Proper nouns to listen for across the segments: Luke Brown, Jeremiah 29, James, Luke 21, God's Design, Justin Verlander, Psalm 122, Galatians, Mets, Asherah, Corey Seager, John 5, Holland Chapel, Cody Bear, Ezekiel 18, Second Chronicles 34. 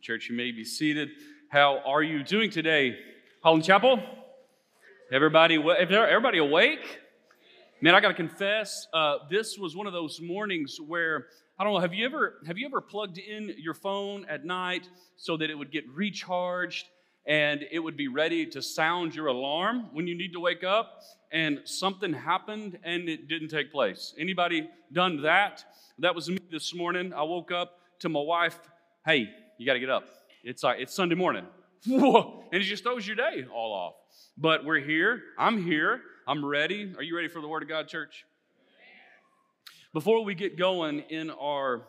Church, you may be seated. How are you doing today? Holland Chapel? Everybody awake? Man, I got to confess, this was one of those mornings where, I don't know, have you ever plugged in your phone at night so that it would get recharged and it would be ready to sound your alarm when you need to wake up, and something happened and it didn't take place? Anybody done that? That was me this morning. I woke up to my wife, "Hey, you got to get up. It's Sunday morning." Whoa! And it just throws your day all off. But we're here. I'm here. I'm ready. Are you ready for the Word of God, church? Before we get going in our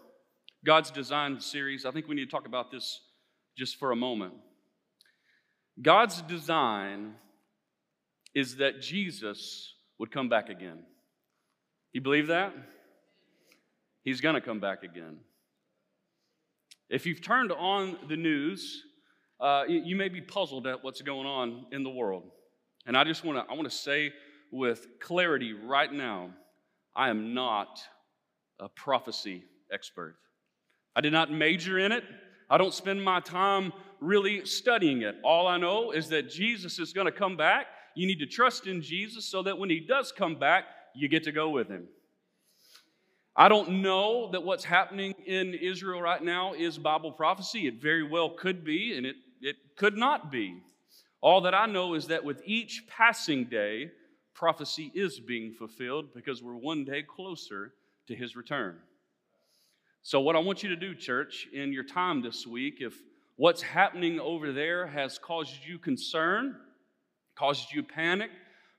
God's Design series, I think we need to talk about this just for a moment. God's design is that Jesus would come back again. You believe that? He's going to come back again. If you've turned on the news, you may be puzzled at what's going on in the world. And I want to say with clarity right now, I am not a prophecy expert. I did not major in it. I don't spend my time really studying it. All I know is that Jesus is going to come back. You need to trust in Jesus so that when he does come back, you get to go with him. I don't know that what's happening in Israel right now is Bible prophecy. It very well could be, and it could not be. All that I know is that with each passing day, prophecy is being fulfilled because we're one day closer to his return. So what I want you to do, church, in your time this week, if what's happening over there has caused you concern, caused you panic,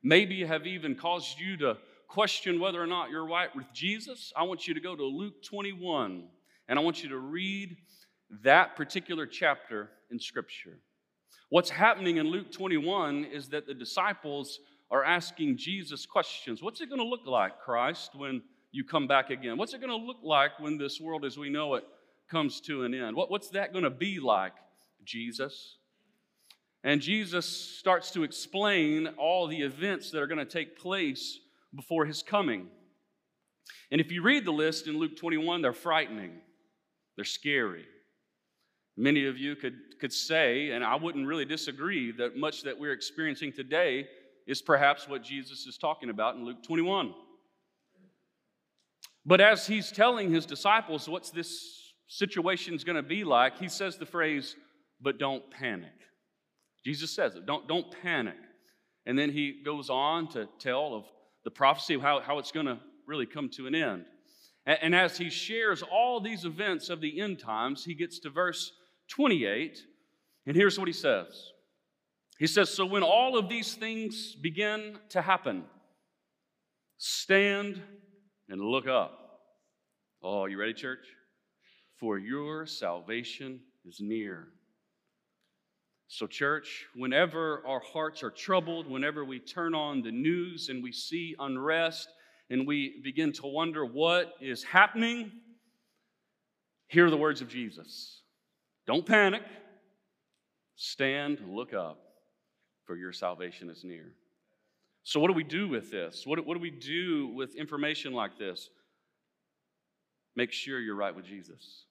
maybe have even caused you to question whether or not you're right with Jesus, I want you to go to Luke 21, and I want you to read that particular chapter in Scripture. What's happening in Luke 21 is that the disciples are asking Jesus questions. What's it going to look like, Christ, when you come back again? What's it going to look like when this world as we know it comes to an end? What's that going to be like, Jesus? And Jesus starts to explain all the events that are going to take place before his coming. And if you read the list in Luke 21, they're frightening. They're scary. Many of you could say, and I wouldn't really disagree, that much that we're experiencing today is perhaps what Jesus is talking about in Luke 21. But as he's telling his disciples what's this situation's going to be like, he says the phrase, "But don't panic." Jesus says it, don't panic. And then he goes on to tell of the prophecy of how it's going to really come to an end. And as he shares all these events of the end times, he gets to verse 28, and here's what he says. He says, "So when all of these things begin to happen, stand and look up." Oh, you ready, church? "For your salvation is near." So church, whenever our hearts are troubled, whenever we turn on the news and we see unrest and we begin to wonder what is happening, hear the words of Jesus. Don't panic. Stand, look up, for your salvation is near. So what do we do with this? What do we do with information like this? Make sure you're right with Jesus.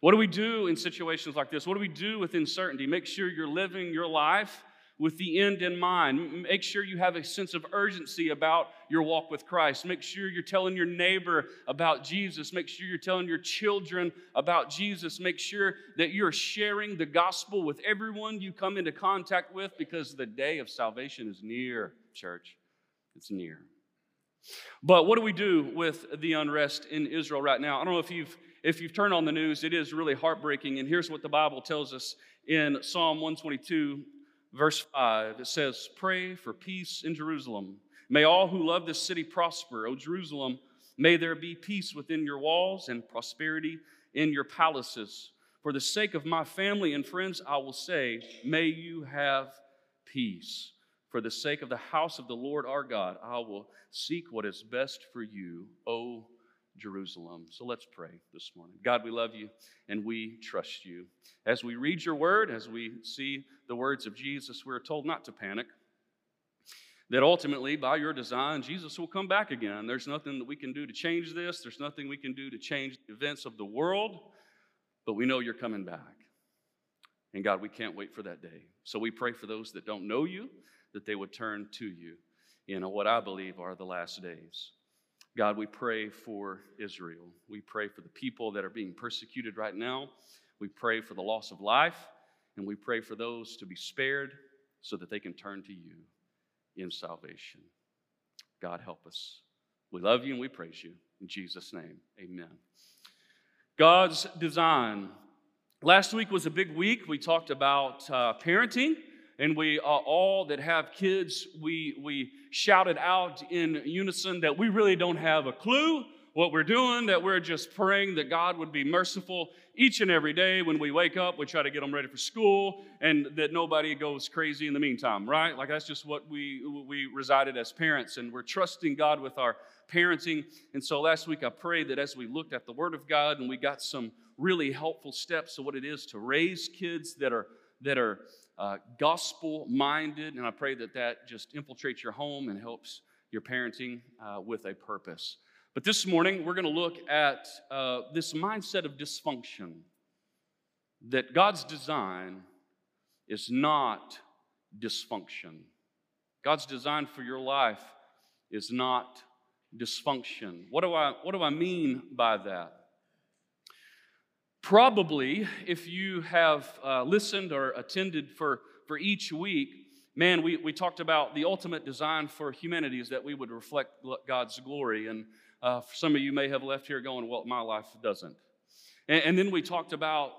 What do we do in situations like this? What do we do with uncertainty? Make sure you're living your life with the end in mind. Make sure you have a sense of urgency about your walk with Christ. Make sure you're telling your neighbor about Jesus. Make sure you're telling your children about Jesus. Make sure that you're sharing the gospel with everyone you come into contact with, because the day of salvation is near, church. It's near. But what do we do with the unrest in Israel right now? I don't know if you've turned on the news, it is really heartbreaking. And here's what the Bible tells us in Psalm 122, verse 5. It says, "Pray for peace in Jerusalem. May all who love this city prosper. O Jerusalem, may there be peace within your walls and prosperity in your palaces. For the sake of my family and friends, I will say, may you have peace. For the sake of the house of the Lord our God, I will seek what is best for you, O Jerusalem." So let's pray this morning. God, we love you and we trust you. As we read your word, as we see the words of Jesus, we're told not to panic. That ultimately, by your design, Jesus will come back again. There's nothing that we can do to change this. There's nothing we can do to change the events of the world. but we know you're coming back. And God, we can't wait for that day. So we pray for those that don't know you, that they would turn to you in what I believe are the last days. God, we pray for Israel. We pray for the people that are being persecuted right now. We pray for the loss of life, and we pray for those to be spared so that they can turn to you in salvation. God, help us. We love you and we praise you. In Jesus' name, amen. God's design. Last week was a big week. We talked about parenting, and we all that have kids, we shouted out in unison that we really don't have a clue what we're doing, that we're just praying that God would be merciful each and every day. When we wake up, we try to get them ready for school, and that nobody goes crazy in the meantime, right? Like, that's just what we resided as parents, and we're trusting God with our parenting. And so last week I prayed that as we looked at the Word of God, and we got some really helpful steps to what it is to raise kids that are gospel-minded, and I pray that just infiltrates your home and helps your parenting with a purpose. But this morning, we're going to look at this mindset of dysfunction, that God's design is not dysfunction. God's design for your life is not dysfunction. What do I mean by that? Probably, if you have listened or attended for each week, man, we talked about the ultimate design for humanity is that we would reflect God's glory. And some of you may have left here going, well, my life doesn't. And then we talked about,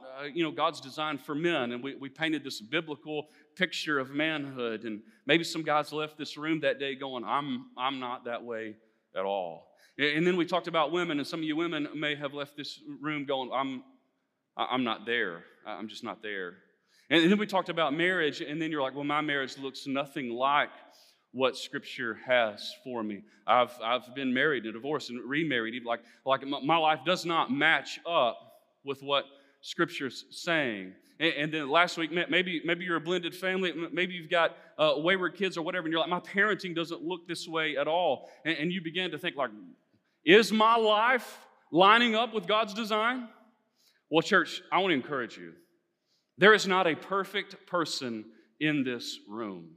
God's design for men, and we painted this biblical picture of manhood. And maybe some guys left this room that day going, I'm not that way at all. And then we talked about women, and some of you women may have left this room going, I'm not there. I'm just not there. And then we talked about marriage, and then you're like, well, my marriage looks nothing like what Scripture has for me. I've been married and divorced and remarried. Like my life does not match up with what Scripture's saying. And then last week, maybe you're a blended family. Maybe you've got wayward kids or whatever, and you're like, my parenting doesn't look this way at all. And you begin to think, like, is my life lining up with God's design? Well, church, I want to encourage you. There is not a perfect person in this room.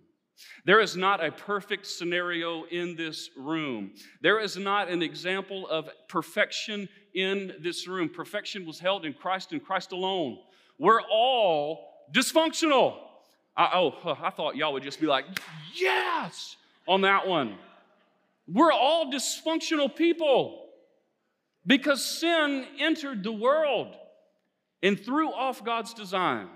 There is not a perfect scenario in this room. There is not an example of perfection in this room. Perfection was held in Christ and Christ alone. We're all dysfunctional. I thought y'all would just be like, yes, on that one. We're all dysfunctional people because sin entered the world and threw off God's design.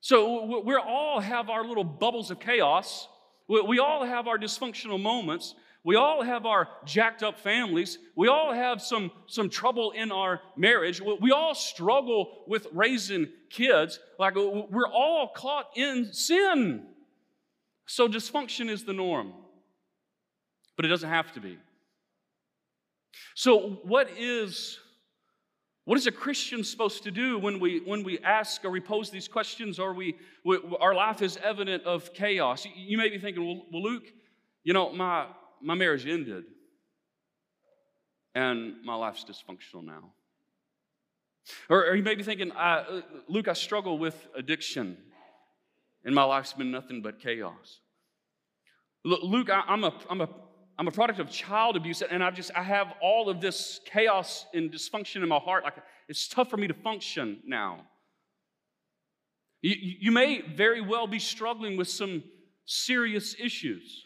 So we all have our little bubbles of chaos. We all have our dysfunctional moments. We all have our jacked up families. We all have some trouble in our marriage. We all struggle with raising kids. Like, we're all caught in sin. So dysfunction is the norm. But it doesn't have to be. So what is a Christian supposed to do when we ask or we pose these questions, or our life is evident of chaos? You may be thinking, well, Luke, my marriage ended, and my life's dysfunctional now. Or you may be thinking, Luke, I struggle with addiction, and my life's been nothing but chaos. Luke, I'm a product of child abuse, and I have all of this chaos and dysfunction in my heart. Like, it's tough for me to function now. You may very well be struggling with some serious issues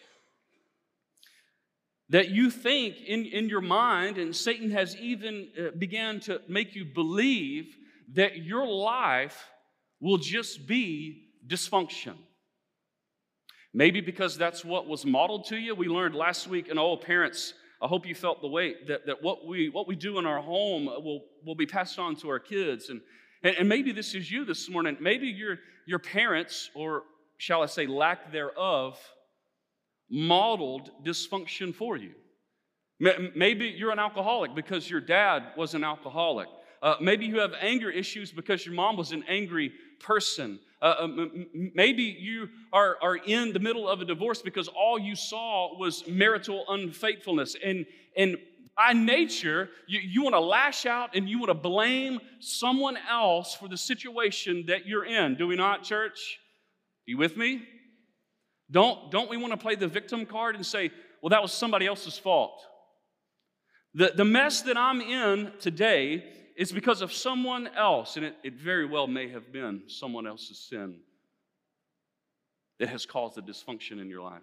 that you think in your mind, and Satan has even began to make you believe that your life will just be dysfunction. Maybe because that's what was modeled to you. We learned last week, and oh, parents, I hope you felt the weight, that what we do in our home will be passed on to our kids. And maybe this is you this morning. Maybe your parents, or shall I say lack thereof, modeled dysfunction for you. Maybe you're an alcoholic because your dad was an alcoholic. Maybe you have anger issues because your mom was an angry person. Maybe you are in the middle of a divorce because all you saw was marital unfaithfulness, and By nature, you want to lash out and you want to blame someone else for the situation that you're in. Do we not, church? You with me? Don't we want to play the victim card and say, well, that was somebody else's fault? The mess that I'm in today is because of someone else, and it very well may have been someone else's sin that has caused a dysfunction in your life.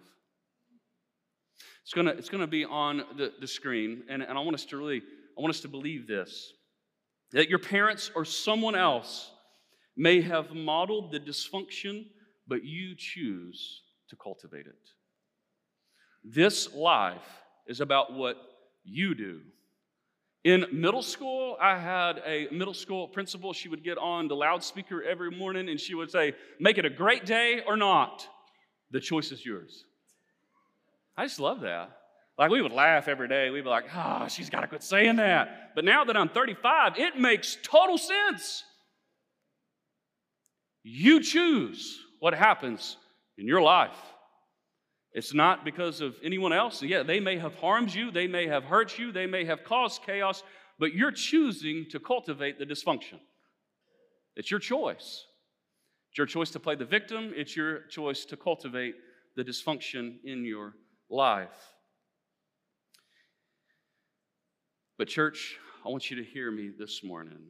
It's gonna be on the screen, and I want us to believe this, that your parents or someone else may have modeled the dysfunction, but you choose to cultivate it. This life is about what you do. In middle school, I had a middle school principal. She would get on the loudspeaker every morning, and she would say, make it a great day or not. The choice is yours. I just love that. Like, we would laugh every day. We'd be like, ah, oh, she's got to quit saying that. But now that I'm 35, it makes total sense. You choose what happens in your life. It's not because of anyone else. Yeah, they may have harmed you. They may have hurt you. They may have caused chaos. But you're choosing to cultivate the dysfunction. It's your choice. It's your choice to play the victim. It's your choice to cultivate the dysfunction in your life. But church, I want you to hear me this morning.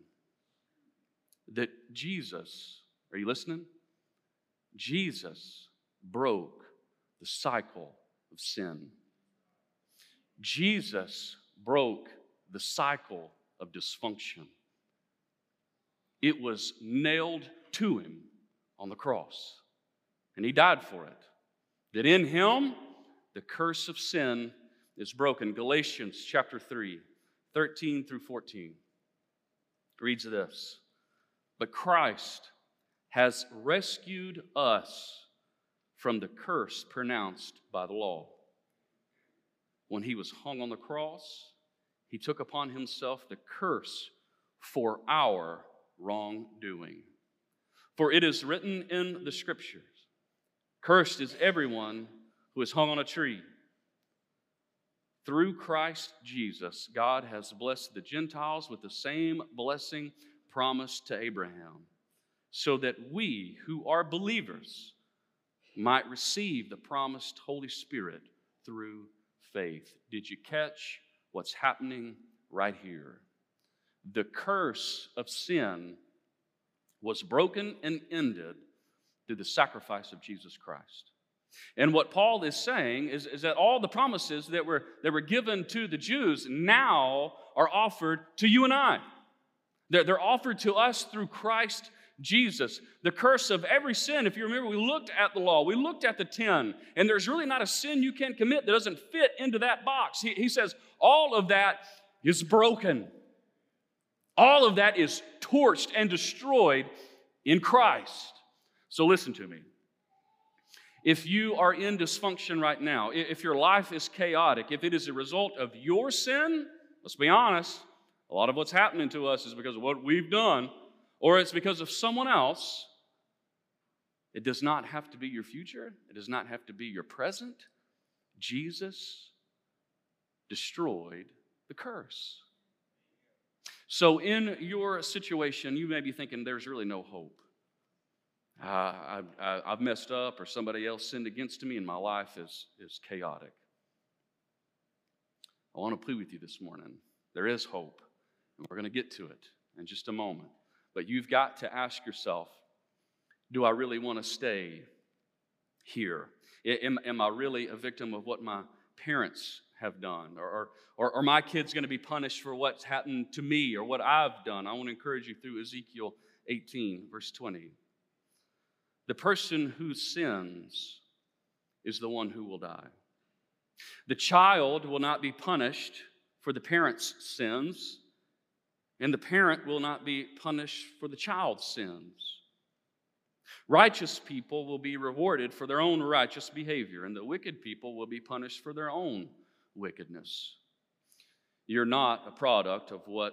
That Jesus, are you listening? Jesus broke the cycle of sin. Jesus broke the cycle of dysfunction. It was nailed to him on the cross, and he died for it. That in him, the curse of sin is broken. Galatians chapter 3, 13 through 14 reads this. But Christ has rescued us from the curse pronounced by the law. When he was hung on the cross, he took upon himself the curse for our wrongdoing. For it is written in the scriptures, cursed is everyone who is hung on a tree. Through Christ Jesus, God has blessed the Gentiles with the same blessing promised to Abraham, so that we who are believers might receive the promised Holy Spirit through faith. Did you catch what's happening right here? The curse of sin was broken and ended through the sacrifice of Jesus Christ. And what Paul is saying is that all the promises that were given to the Jews now are offered to you and I. They're offered to us through Christ Jesus. The curse of every sin, if you remember, we looked at the law, we looked at the 10, and there's really not a sin you can commit that doesn't fit into that box. He says all of that is broken. All of that is torched and destroyed in Christ. So listen to me. If you are in dysfunction right now, if your life is chaotic, if it is a result of your sin, let's be honest, a lot of what's happening to us is because of what we've done, or it's because of someone else. It does not have to be your future. It does not have to be your present. Jesus destroyed the curse. So in your situation, you may be thinking, there's really no hope. I've messed up, or somebody else sinned against me, and my life is chaotic. I want to plead with you this morning. There is hope, and we're going to get to it in just a moment. But you've got to ask yourself, do I really want to stay here? Am I really a victim of what my parents have done? Or are my kids going to be punished for what's happened to me or what I've done? I want to encourage you through Ezekiel 18, verse 20. The person who sins is the one who will die. The child will not be punished for the parents' sins, and the parent will not be punished for the child's sins. Righteous people will be rewarded for their own righteous behavior, and the wicked people will be punished for their own wickedness. You're not a product of what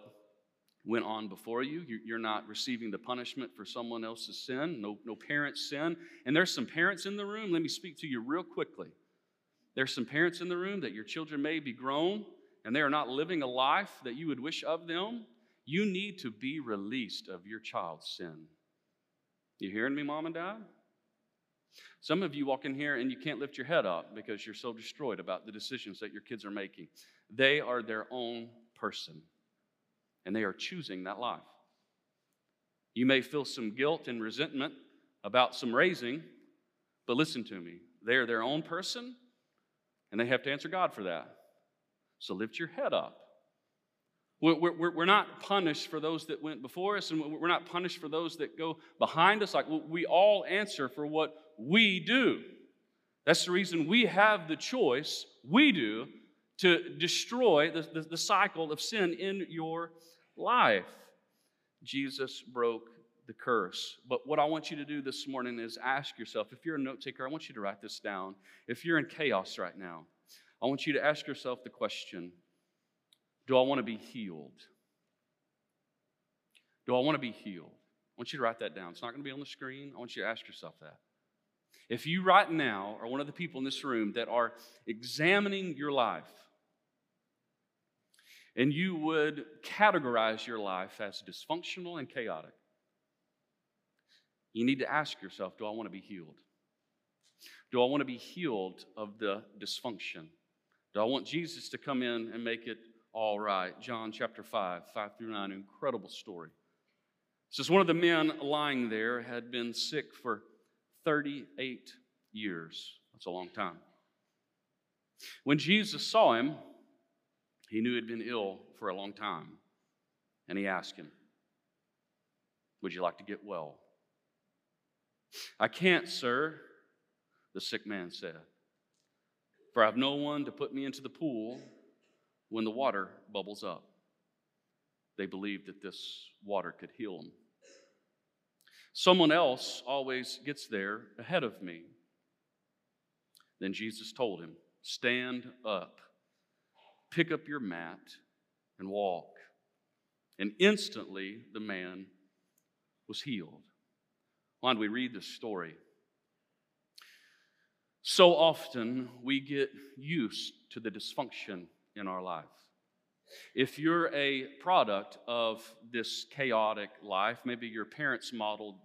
went on before you. You're not receiving the punishment for someone else's sin, no parent's sin. And there's some parents in the room, let me speak to you real quickly. There's some parents in the room that your children may be grown, and they are not living a life that you would wish of them, you need to be released of your child's sin. You hearing me, mom and dad? Some of you walk in here and you can't lift your head up because you're so destroyed about the decisions that your kids are making. They are their own person, and they are choosing that life. You may feel some guilt and resentment about some raising, but listen to me. They are their own person, and they have to answer God for that. So lift your head up. We're not punished for those that went before us, and we're not punished for those that go behind us. Like, we all answer for what we do. That's the reason we have the choice, we do, to destroy the cycle of sin in your life. Jesus broke the curse. But what I want you to do this morning is ask yourself, if you're a note taker, I want you to write this down. If you're in chaos right now, I want you to ask yourself the question, do I want to be healed? Do I want to be healed? I want you to write that down. It's not going to be on the screen. I want you to ask yourself that. If you right now are one of the people in this room that are examining your life, and you would categorize your life as dysfunctional and chaotic, you need to ask yourself, do I want to be healed? Do I want to be healed of the dysfunction? Do I want Jesus to come in and make it all right? John chapter 5, 5-9, incredible story. It says one of the men lying there had been sick for 38 years. That's a long time. When Jesus saw him, he knew he'd been ill for a long time. And he asked him, would you like to get well? I can't, sir, the sick man said, for I have no one to put me into the pool when the water bubbles up. They believed that this water could heal them. Someone else always gets there ahead of me. Then Jesus told him, stand up, pick up your mat, and walk. And instantly the man was healed. Why don't we read this story? So often we get used to the dysfunction in our life. If you're a product of this chaotic life, maybe your parents modeled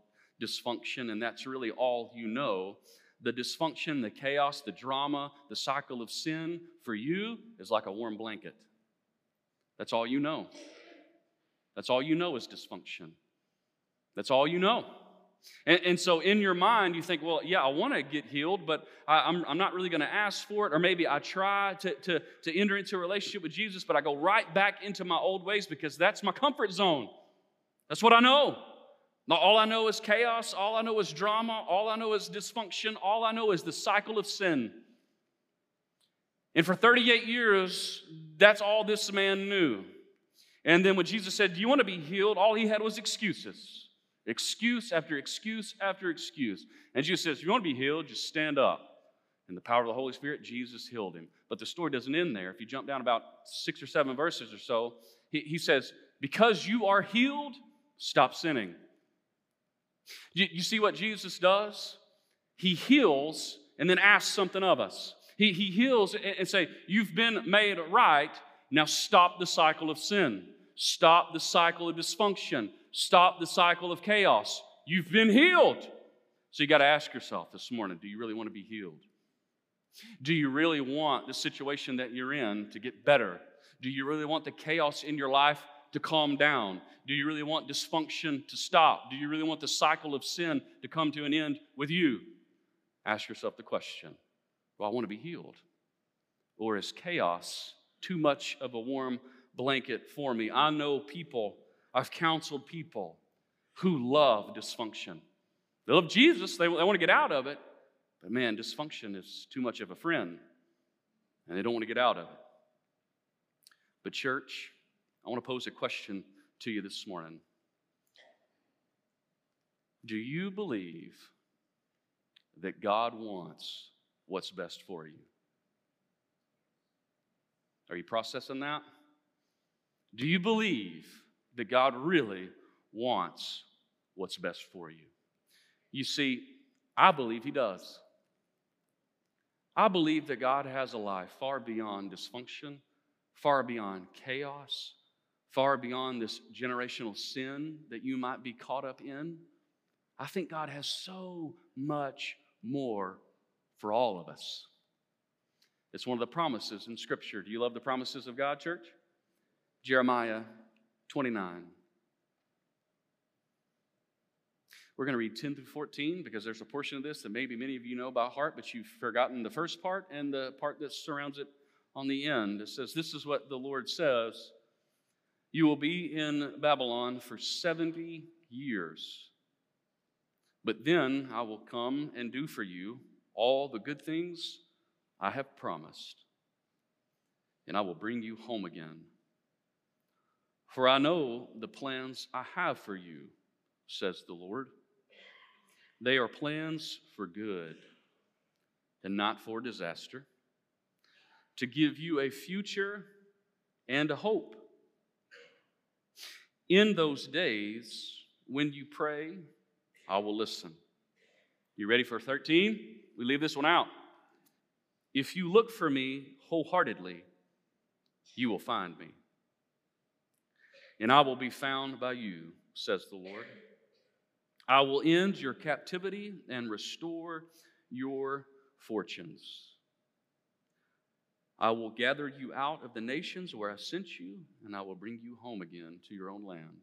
dysfunction and that's really all you know, the dysfunction, the chaos, the drama, the cycle of sin for you is like a warm blanket. That's all you know. That's all you know is dysfunction. That's all you know. And so in your mind, you think, well, yeah, I want to get healed, but I'm not really going to ask for it. Or maybe I try to enter into a relationship with Jesus, but I go right back into my old ways because that's my comfort zone. That's what I know. All I know is chaos. All I know is drama. All I know is dysfunction. All I know is the cycle of sin. And for 38 years, that's all this man knew. And then when Jesus said, do you want to be healed? All he had was excuses. Excuse after excuse after excuse. And Jesus says, if you want to be healed, just stand up. In the power of the Holy Spirit, Jesus healed him. But the story doesn't end there. If you jump down about 6 or 7 verses or so, he says, because you are healed, stop sinning. You see what Jesus does? He heals and then asks something of us. He heals and say, you've been made right. Now stop the cycle of sin. Stop the cycle of dysfunction. Stop the cycle of chaos. You've been healed. So you got to ask yourself this morning, do you really want to be healed? Do you really want the situation that you're in to get better? Do you really want the chaos in your life to calm down? Do you really want dysfunction to stop? Do you really want the cycle of sin to come to an end with you? Ask yourself the question, do I want to be healed? Or is chaos too much of a warm blanket for me? I know people, I've counseled people who love dysfunction. They love Jesus. They want to get out of it. But man, dysfunction is too much of a friend. And they don't want to get out of it. But church, I want to pose a question to you this morning. Do you believe that God wants what's best for you? Are you processing that? Do you believe that God really wants what's best for you? You see, I believe He does. I believe that God has a life far beyond dysfunction, far beyond chaos, far beyond this generational sin that you might be caught up in. I think God has so much more for all of us. It's one of the promises in Scripture. Do you love the promises of God, church? Jeremiah 29. We're going to read 10 through 14 because there's a portion of this that maybe many of you know by heart, but you've forgotten the first part and the part that surrounds it on the end. It says, this is what the Lord says. You will be in Babylon for 70 years, but then I will come and do for you all the good things I have promised, and I will bring you home again. For I know the plans I have for you, says the Lord. They are plans for good and not for disaster, to give you a future and a hope. In those days, when you pray, I will listen. You ready for 13? We leave this one out. If you look for me wholeheartedly, you will find me. And I will be found by you, says the Lord. I will end your captivity and restore your fortunes. I will gather you out of the nations where I sent you, and I will bring you home again to your own land.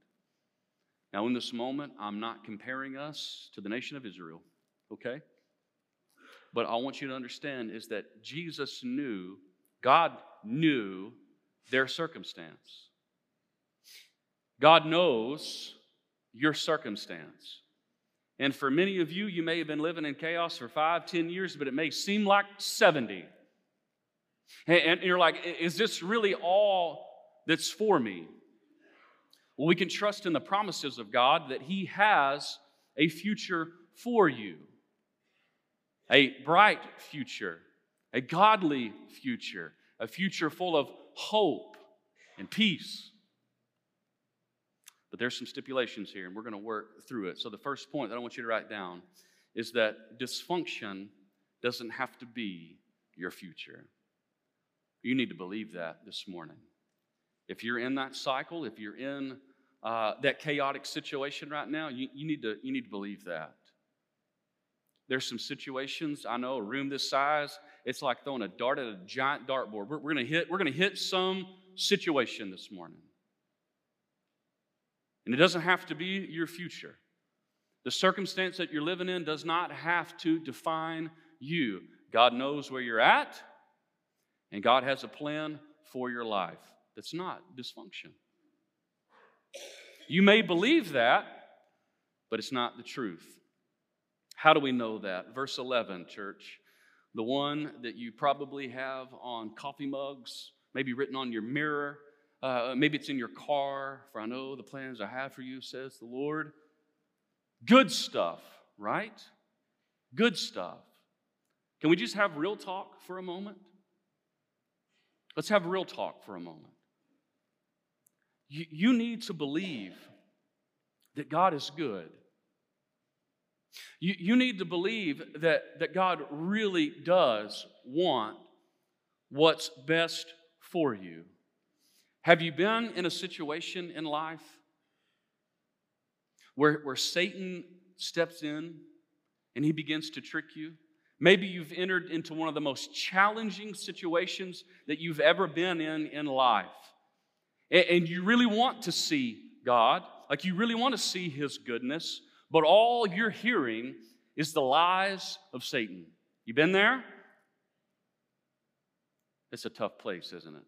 Now, in this moment, I'm not comparing us to the nation of Israel, okay? But I want you to understand is that Jesus knew, God knew their circumstance. God knows your circumstance. And for many of you, you may have been living in chaos for 5, 10 years, but it may seem like 70. And you're like, is this really all that's for me? Well, we can trust in the promises of God that He has a future for you. A bright future, a godly future, a future full of hope and peace. But there's some stipulations here, and we're going to work through it. So the first point that I want you to write down is that dysfunction doesn't have to be your future. You need to believe that this morning. If you're in that cycle, if you're in that chaotic situation right now, you need to believe that. There's some situations, I know, a room this size, it's like throwing a dart at a giant dartboard. We're going to hit some situation this morning. And it doesn't have to be your future. The circumstance that you're living in does not have to define you. God knows where you're at, and God has a plan for your life. That's not dysfunction. You may believe that, but it's not the truth. How do we know that? Verse 11, church, the one that you probably have on coffee mugs, maybe written on your mirror, maybe it's in your car, for I know the plans I have for you, says the Lord. Good stuff, right? Good stuff. Can we just have real talk for a moment? Let's have real talk for a moment. You need to believe that God is good. You need to believe that God really does want what's best for you. Have you been in a situation in life where Satan steps in and he begins to trick you? Maybe you've entered into one of the most challenging situations that you've ever been in life. And you really want to see God, like you really want to see His goodness, but all you're hearing is the lies of Satan. You been there? It's a tough place, isn't it?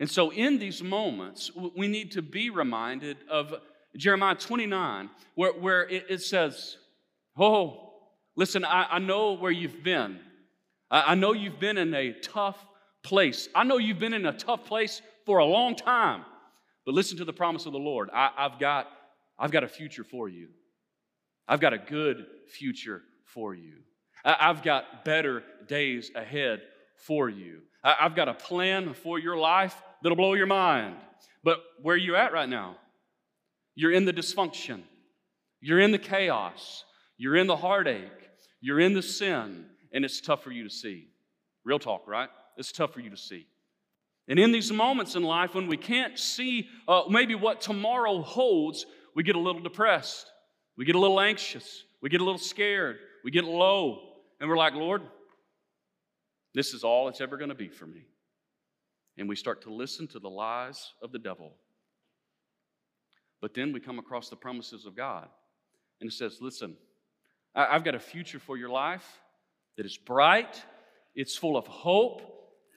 And so in these moments, we need to be reminded of Jeremiah 29, where it says, oh, listen, I know where you've been. I know you've been in a tough place. I know you've been in a tough place for a long time. But listen to the promise of the Lord. I've got a future for you. I've got a good future for you. I've got better days ahead for you. I've got a plan for your life that'll blow your mind. But where are you at right now? You're in the dysfunction. You're in the chaos. You're in the heartache. You're in the sin. And it's tough for you to see. Real talk, right? It's tough for you to see. And in these moments in life when we can't see maybe what tomorrow holds, we get a little depressed. We get a little anxious. We get a little scared. We get low. And we're like, Lord, this is all it's ever going to be for me. And we start to listen to the lies of the devil. But then we come across the promises of God. And it says, listen, I've got a future for your life that is bright, it's full of hope,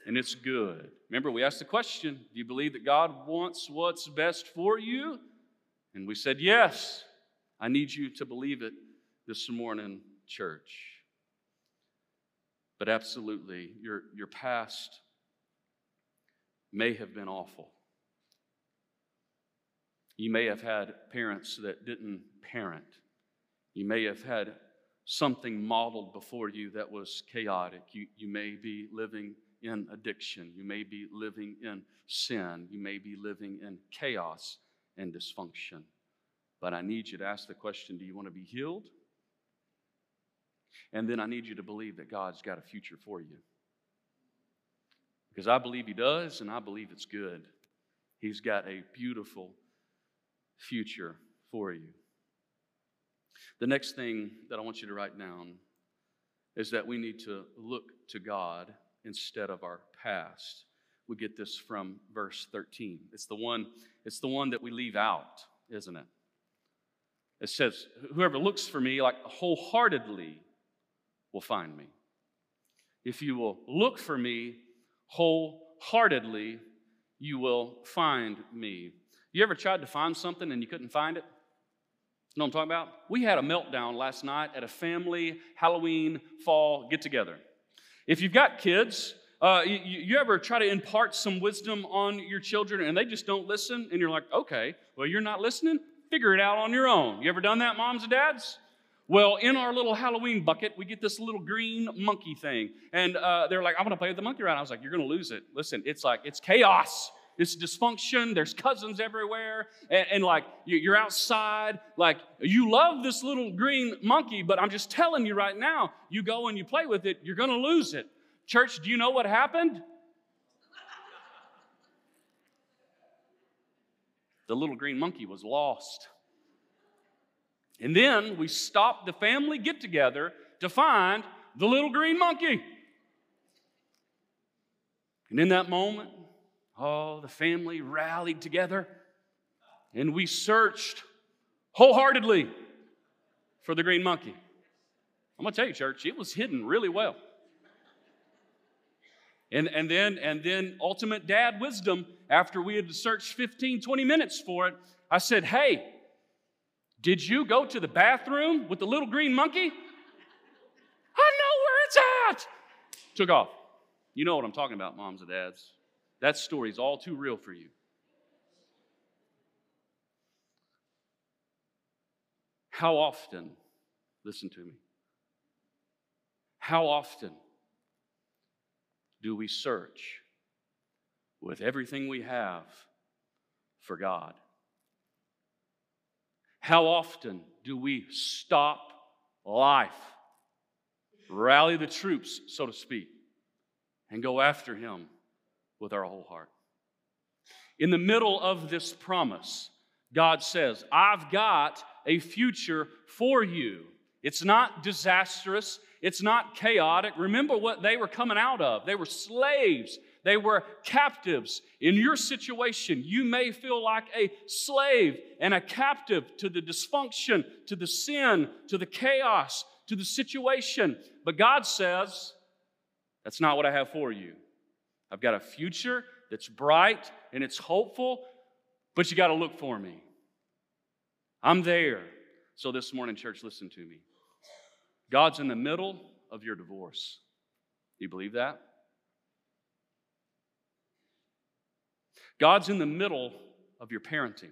and it's good. Remember, we asked the question, do you believe that God wants what's best for you? And we said, yes. I need you to believe it this morning, church. But absolutely, your past may have been awful. You may have had parents that didn't parent. You may have had something modeled before you that was chaotic. You may be living in addiction. You may be living in sin. You may be living in chaos and dysfunction. But I need you to ask the question, do you want to be healed? And then I need you to believe that God's got a future for you. Because I believe He does, and I believe it's good. He's got a beautiful future for you. The next thing that I want you to write down is that we need to look to God instead of our past. We get this from verse 13. It's the one that we leave out, isn't it? It says, whoever looks for me like wholeheartedly will find me. If you will look for me wholeheartedly, you will find me. You ever tried to find something and you couldn't find it? You know what I'm talking about? We had a meltdown last night at a family Halloween fall get-together. If you've got kids, you ever try to impart some wisdom on your children and they just don't listen? And you're like, okay, well, you're not listening? Figure it out on your own. You ever done that, moms and dads? Well, in our little Halloween bucket, we get this little green monkey thing. And they're like, I'm going to play with the monkey around. I was like, you're going to lose it. Listen, it's chaos. It's dysfunction. There's cousins everywhere. And like, you're outside. Like, you love this little green monkey, but I'm just telling you right now, you go and you play with it, you're going to lose it. Church, do you know what happened? The little green monkey was lost. And then we stopped the family get-together to find the little green monkey. And in that moment, the family rallied together, and we searched wholeheartedly for the green monkey. I'm going to tell you, church, it was hidden really well. And then ultimate dad wisdom, after we had searched 15, 20 minutes for it, I said, hey, did you go to the bathroom with the little green monkey? I know where it's at. Took off. You know what I'm talking about, moms and dads. That story's all too real for you. How often, listen to me, how often do we search with everything we have for God? How often do we stop life, rally the troops, so to speak, and go after Him with our whole heart? In the middle of this promise, God says, I've got a future for you. It's not disastrous. It's not chaotic. Remember what they were coming out of. They were slaves. They were captives. In your situation, you may feel like a slave and a captive to the dysfunction, to the sin, to the chaos, to the situation. But God says, that's not what I have for you. I've got a future that's bright and it's hopeful, but you got to look for me. I'm there. So this morning, church, listen to me. God's in the middle of your divorce. Do you believe that? God's in the middle of your parenting.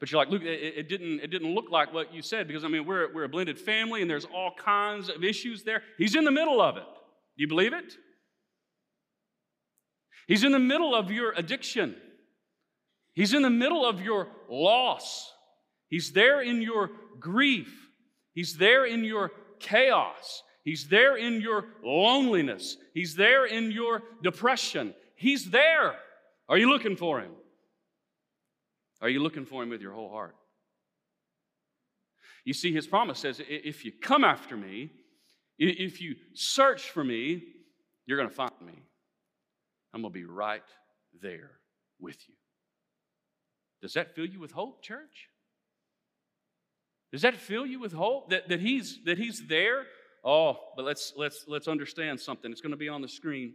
But you're like, Luke, it didn't look like what you said, because, I mean, we're a blended family and there's all kinds of issues there. He's in the middle of it. Do you believe it? He's in the middle of your addiction. He's in the middle of your loss. He's there in your grief. He's there in your chaos. He's there in your loneliness. He's there in your depression. He's there. Are you looking for him? Are you looking for him with your whole heart? You see, his promise says, if you come after me, if you search for me, you're going to find me. I'm going to be right there with you. Does that fill you with hope, church? Does that fill you with hope that he's there? Oh, but let's understand something. It's going to be on the screen.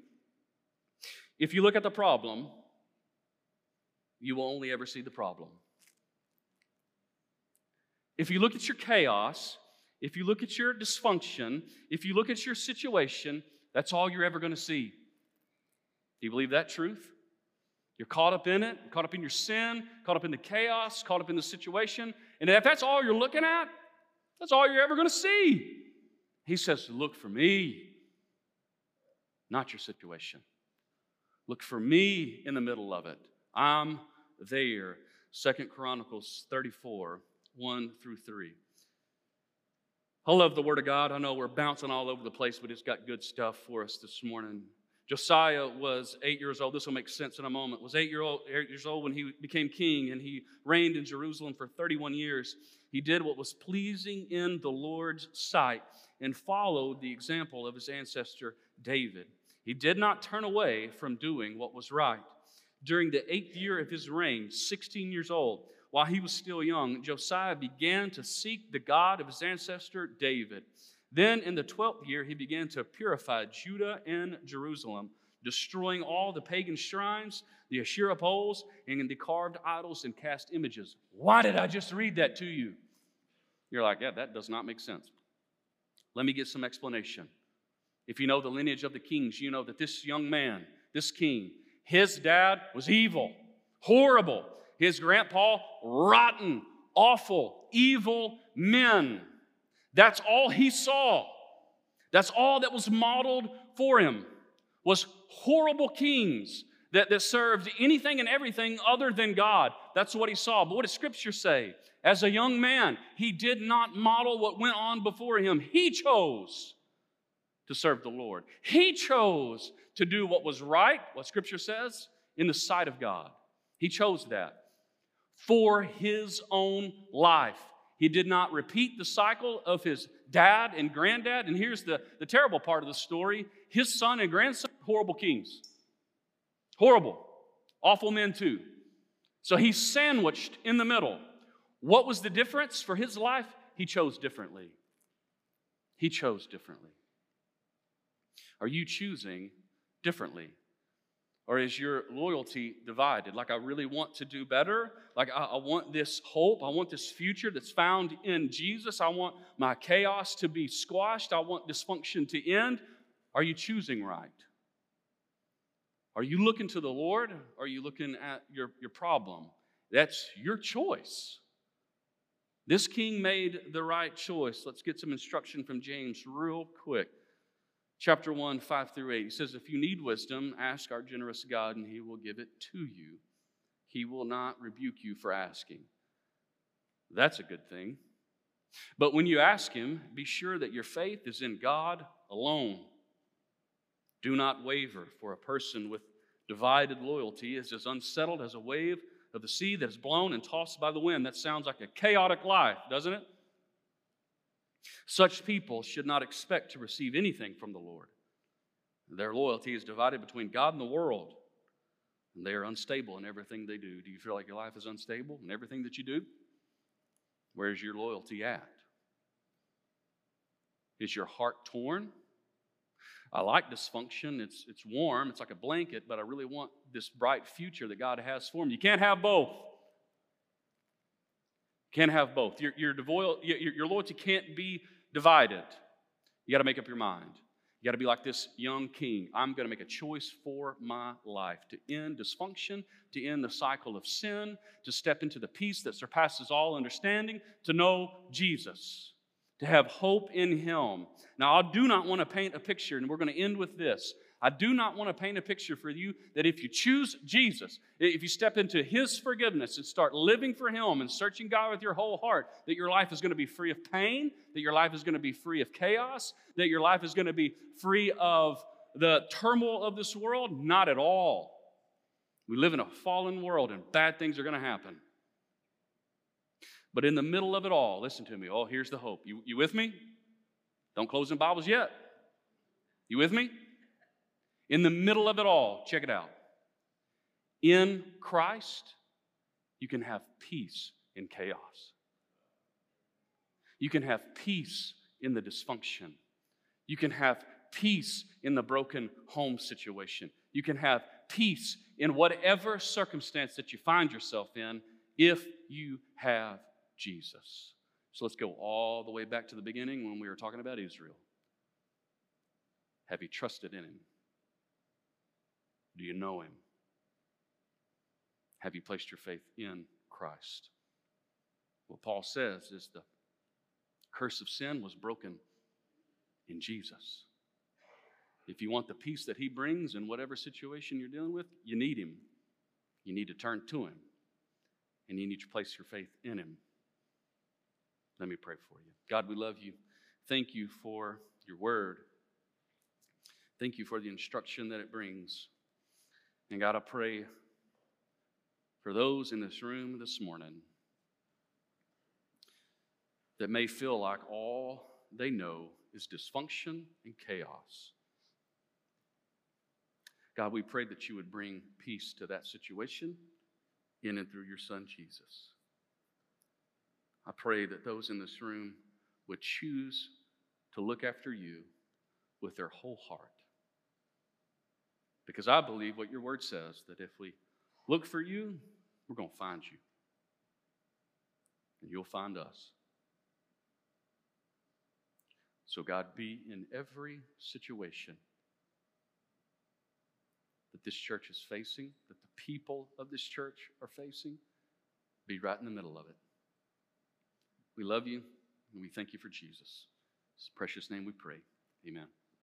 If you look at the problem, you will only ever see the problem. If you look at your chaos, if you look at your dysfunction, if you look at your situation, that's all you're ever going to see. Do you believe that truth? You're caught up in it, caught up in your sin, caught up in the chaos, caught up in the situation. And if that's all you're looking at, that's all you're ever going to see. He says, look for me, not your situation. Look for me in the middle of it. I'm there. Second Chronicles 34, 1-3. I love the Word of God. I know we're bouncing all over the place, but it's got good stuff for us this morning. Josiah was 8 years old. This will make sense in a moment. Was 8 years old when he became king, and he reigned in Jerusalem for 31 years. He did what was pleasing in the Lord's sight and followed the example of his ancestor David. He did not turn away from doing what was right. During the 8th year of his reign, 16 years old, while he was still young, Josiah began to seek the God of his ancestor David. Then in the 12th year, he began to purify Judah and Jerusalem, destroying all the pagan shrines, the Asherah poles, and the carved idols and cast images. Why did I just read that to you? You're like, yeah, that does not make sense. Let me get some explanation. If you know the lineage of the kings, you know that this young man, this king, his dad was evil, horrible. His grandpa, rotten, awful, evil men. That's all he saw. That's all that was modeled for him, was horrible kings that served anything and everything other than God. That's what he saw. But what does Scripture say? As a young man, he did not model what went on before him. He chose to serve the Lord. He chose to do what was right, what Scripture says, in the sight of God. He chose that for his own life. He did not repeat the cycle of his dad and granddad. And here's the terrible part of the story. His son and grandson, horrible kings. Horrible. Awful men too. So he's sandwiched in the middle. What was the difference for his life? He chose differently. He chose differently. Are you choosing differently? Or is your loyalty divided? Like, I really want to do better. Like, I want this hope. I want this future that's found in Jesus. I want my chaos to be squashed. I want dysfunction to end. Are you choosing right? Are you looking to the Lord? Or are you looking at your problem? That's your choice. This king made the right choice. Let's get some instruction from James real quick. Chapter 1, 5-8, he says, if you need wisdom, ask our generous God, and he will give it to you. He will not rebuke you for asking. That's a good thing. But when you ask him, be sure that your faith is in God alone. Do not waver, for a person with divided loyalty is as unsettled as a wave of the sea that is blown and tossed by the wind. That sounds like a chaotic life, doesn't it? Such people should not expect to receive anything from the Lord. Their loyalty is divided between God and the world, and they are unstable in everything they do. Do you feel like your life is unstable in everything that you do? Where's your loyalty at? Is your heart torn? I like dysfunction. It's warm. It's like a blanket, but I really want this bright future that God has for me. You can't have both. Can't have both. Your loyalty can't be divided. You got to make up your mind. You got to be like this young king. I'm going to make a choice for my life to end dysfunction, to end the cycle of sin, to step into the peace that surpasses all understanding, to know Jesus, to have hope in him. Now, I do not want to paint a picture, and we're going to end with this. I do not want to paint a picture for you that if you choose Jesus, if you step into His forgiveness and start living for Him and searching God with your whole heart, that your life is going to be free of pain, that your life is going to be free of chaos, that your life is going to be free of the turmoil of this world. Not at all. We live in a fallen world and bad things are going to happen. But in the middle of it all, listen to me. Oh, here's the hope. You with me? Don't close them Bibles yet. You with me? In the middle of it all, check it out. In Christ, you can have peace in chaos. You can have peace in the dysfunction. You can have peace in the broken home situation. You can have peace in whatever circumstance that you find yourself in if you have Jesus. So let's go all the way back to the beginning when we were talking about Israel. Have you trusted in Him? Do you know Him? Have you placed your faith in Christ? What Paul says is the curse of sin was broken in Jesus. If you want the peace that He brings in whatever situation you're dealing with, you need Him. You need to turn to Him. And you need to place your faith in Him. Let me pray for you. God, we love You. Thank You for Your word. Thank You for the instruction that it brings. And God, I pray for those in this room this morning that may feel like all they know is dysfunction and chaos. God, we pray that You would bring peace to that situation in and through Your Son, Jesus. I pray that those in this room would choose to look after You with their whole heart. Because I believe what Your word says, that if we look for You, we're going to find You. And You'll find us. So God, be in every situation that this church is facing, that the people of this church are facing, be right in the middle of it. We love You, and we thank You for Jesus. In His precious name we pray. Amen.